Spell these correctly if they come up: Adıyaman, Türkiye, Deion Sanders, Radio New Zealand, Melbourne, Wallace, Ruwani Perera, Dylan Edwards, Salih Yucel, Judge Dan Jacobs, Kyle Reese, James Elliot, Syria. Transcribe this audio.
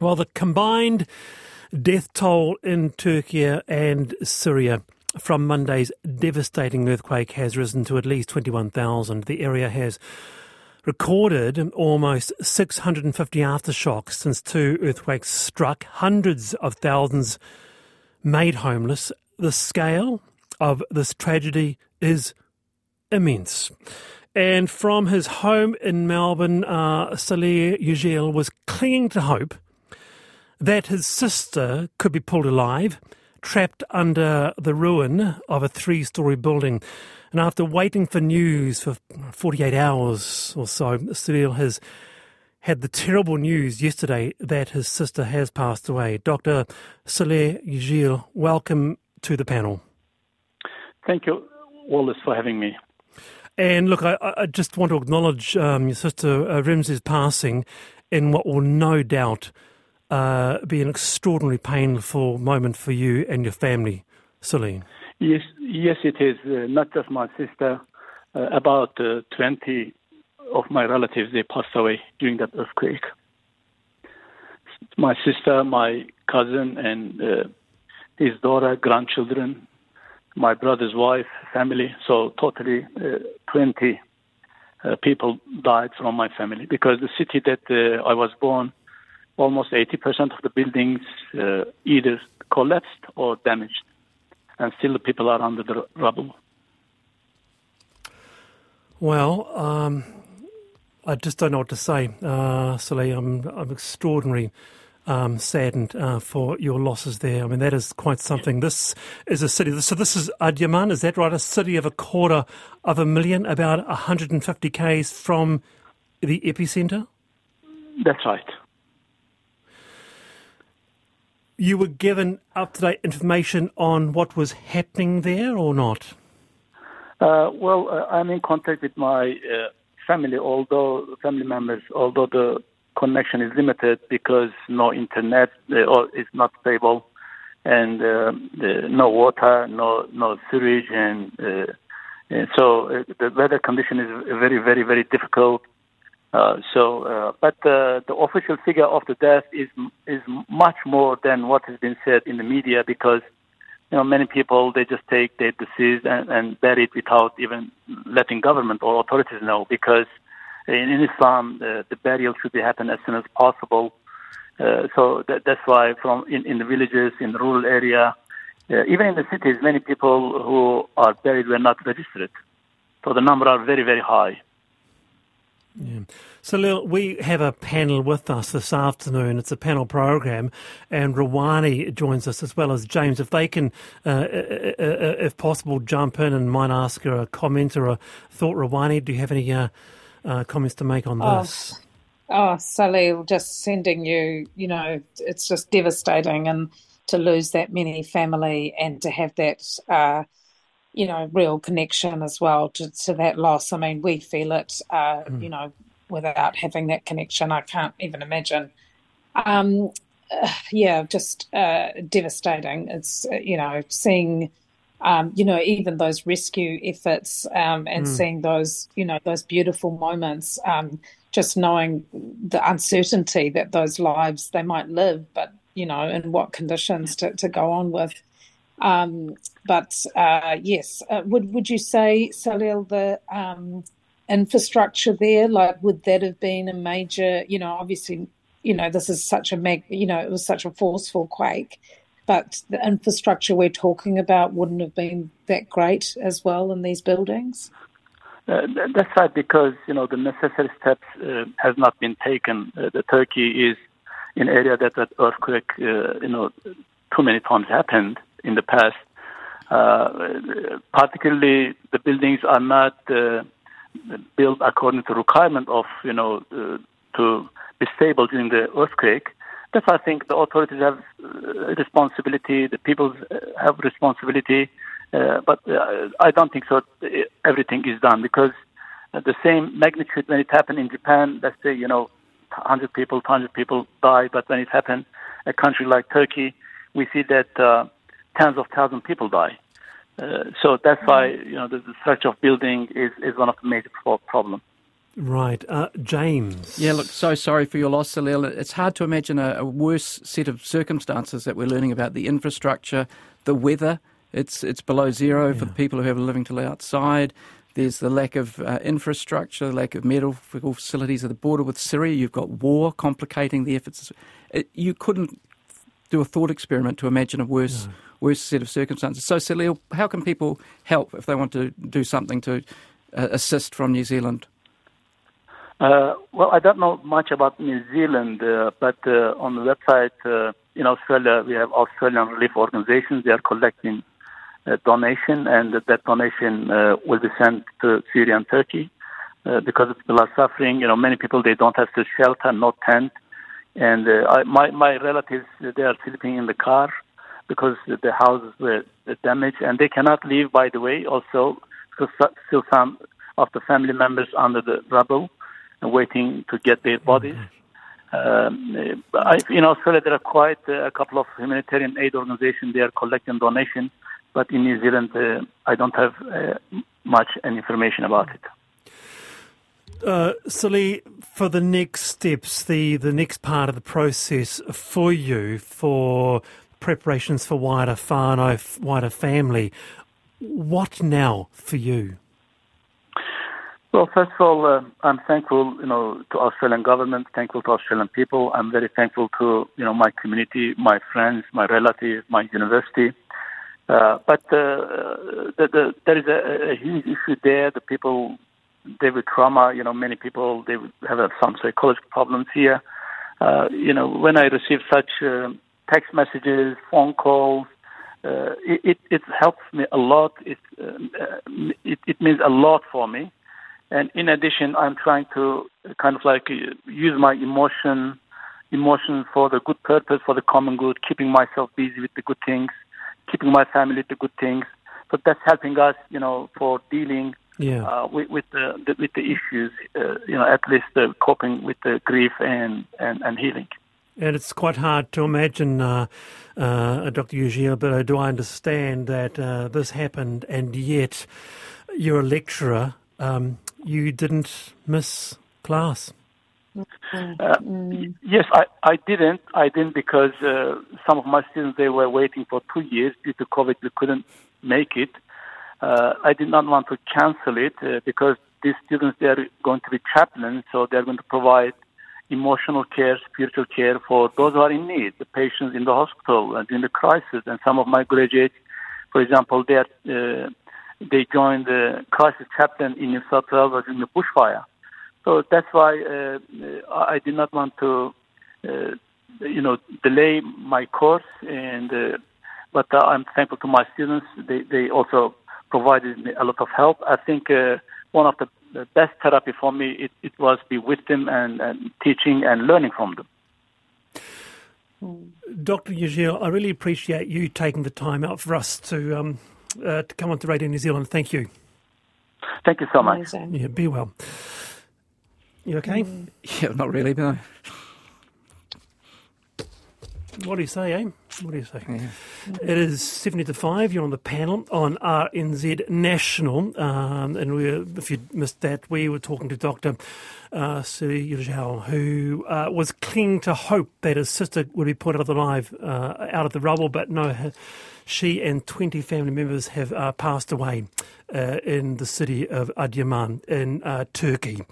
Well, the combined death toll in Turkey and Syria from Monday's devastating earthquake has risen to at least 21,000. The area has recorded almost 650 aftershocks since two earthquakes struck. Hundreds of thousands made homeless. The scale of this tragedy is immense. And from his home in Melbourne, Salih Yucel was clinging to hope that his sister could be pulled alive, trapped under the ruin of a three-storey building. And after waiting for news for 48 hours or so, Salih has had the terrible news yesterday that his sister has passed away. Dr. Salih Yucel, welcome to the panel. Thank you, Wallace, for having me. And look, I just want to acknowledge your sister Remzi's passing in what will no doubt be an extraordinarily painful moment for you and your family, Salih. Yes, it is. Not just my sister. About 20 of my relatives, they passed away during that earthquake. My sister, my cousin, and his daughter, grandchildren, my brother's wife, family. So totally 20 people died from my family, because the city that I was born, almost 80% of the buildings either collapsed or damaged, and still the people are under the rubble. Well, I just don't know what to say, Salih. I'm extraordinarily saddened for your losses there. I mean, that is quite something. This is a city. So this is Adıyaman, is that right? A city of 250,000, about 150 k's from the epicentre? That's right. You were given up-to-date information on what was happening there or not? I'm in contact with my family members, although the connection is limited because no internet or is not stable, and no water, no sewage, and so the weather condition is very, very, very difficult. But the official figure of the death is much more than what has been said in the media, because many people, they just take their deceased and bury it without even letting government or authorities know, because in Islam the burial should be happen as soon as possible. So that's why from in the villages, in the rural area, even in the cities, many people who are buried were not registered. So the number are very, very high. Yeah. So, Lil, we have a panel with us this afternoon. It's a panel program, and Ruwani joins us as well as James. If they can, if possible, jump in and might ask her a comment or a thought. Ruwani, do you have any comments to make on this? Oh, Salih, just sending you, it's just devastating, and to lose that many family and to have that, real connection as well to that loss. I mean, we feel it, without having that connection, I can't even imagine. Just devastating. It's, seeing, even those rescue efforts and seeing those, those beautiful moments, just knowing the uncertainty that those lives, they might live, but, in what conditions to go on with. Would you say, Salih, the infrastructure there, like, would that have been a major, obviously, this is such a it was such a forceful quake, but the infrastructure we're talking about wouldn't have been that great as well in these buildings? That's right, because, the necessary steps has not been taken. Turkey is an area that earthquake, too many times happened in the past. Particularly, the buildings are not built according to requirement of to be stable during the earthquake. That's why I think the authorities have responsibility, the people have responsibility, but I don't think so. Everything is done, because the same magnitude when it happened in Japan, let's say 100 people died, but when it happened a country like Turkey, we see that tens of thousands of people die. So that's why the destruction of building is one of the major problems. Right. James. Yeah, look, so sorry for your loss, Salil. It's hard to imagine a worse set of circumstances that we're learning about. The infrastructure, the weather, it's below zero for people who have a living to live outside. There's the lack of infrastructure, lack of medical facilities at the border with Syria. You've got war complicating the efforts. You couldn't do a thought experiment to imagine a worse set of circumstances. So, Salil, how can people help if they want to do something to assist from New Zealand? Well, I don't know much about New Zealand, but on the website in Australia, we have Australian relief organizations. They are collecting donation, and that donation will be sent to Syria and Turkey because of the suffering. You know, many people, they don't have to shelter, no tent. And my relatives, they are sleeping in the car because the houses were damaged, and they cannot leave, by the way, also because still some of the family members under the rubble and waiting to get their bodies. In Australia, there are quite a couple of humanitarian aid organizations. They are collecting donations. But in New Zealand, I don't have much information about it. Salih, for the next steps, the next part of the process for you, for preparations for wider whānau, wider family, what now for you? Well, first of all, I'm thankful, to Australian government, thankful to Australian people. I'm very thankful to, my community, my friends, my relatives, my university. But there is a huge issue there. The people, they with trauma, many people, they have some psychological problems here. When I receive such text messages, phone calls, it helps me a lot. It means a lot for me. And in addition, I'm trying to use my emotion for the good purpose, for the common good, keeping myself busy with the good things, keeping my family to good things. So that's helping us, for dealing with the issues, at least coping with the grief and healing. And it's quite hard to imagine, Dr. Yucel, but I do understand that this happened, and yet you're a lecturer. You didn't miss class. Yes, I didn't because some of my students, they were waiting for 2 years due to COVID. We couldn't make it. I did not want to cancel it because these students, they are going to be chaplains, so they're going to provide emotional care, spiritual care for those who are in need, the patients in the hospital and in the crisis. And some of my graduates, for example, they joined the crisis chaplain in New South Wales in the bushfire. So that's why I did not want to, delay my course. And but I'm thankful to my students. They also provided me a lot of help. I think one of the best therapy for me it was be with them and teaching and learning from them. Dr. Yucel, I really appreciate you taking the time out for us to come on to Radio New Zealand. Thank you. Thank you so much. Amazing. Yeah, be well. You okay? Yeah, not really, no. What do you say, eh? What do you say? Yeah. It is 4:50. You're on the panel on RNZ National. And if you missed that, we were talking to Dr. Salih Yucel, who was clinging to hope that his sister would be put out of the rubble, but no, she and 20 family members have passed away in the city of Adıyaman in Turkey.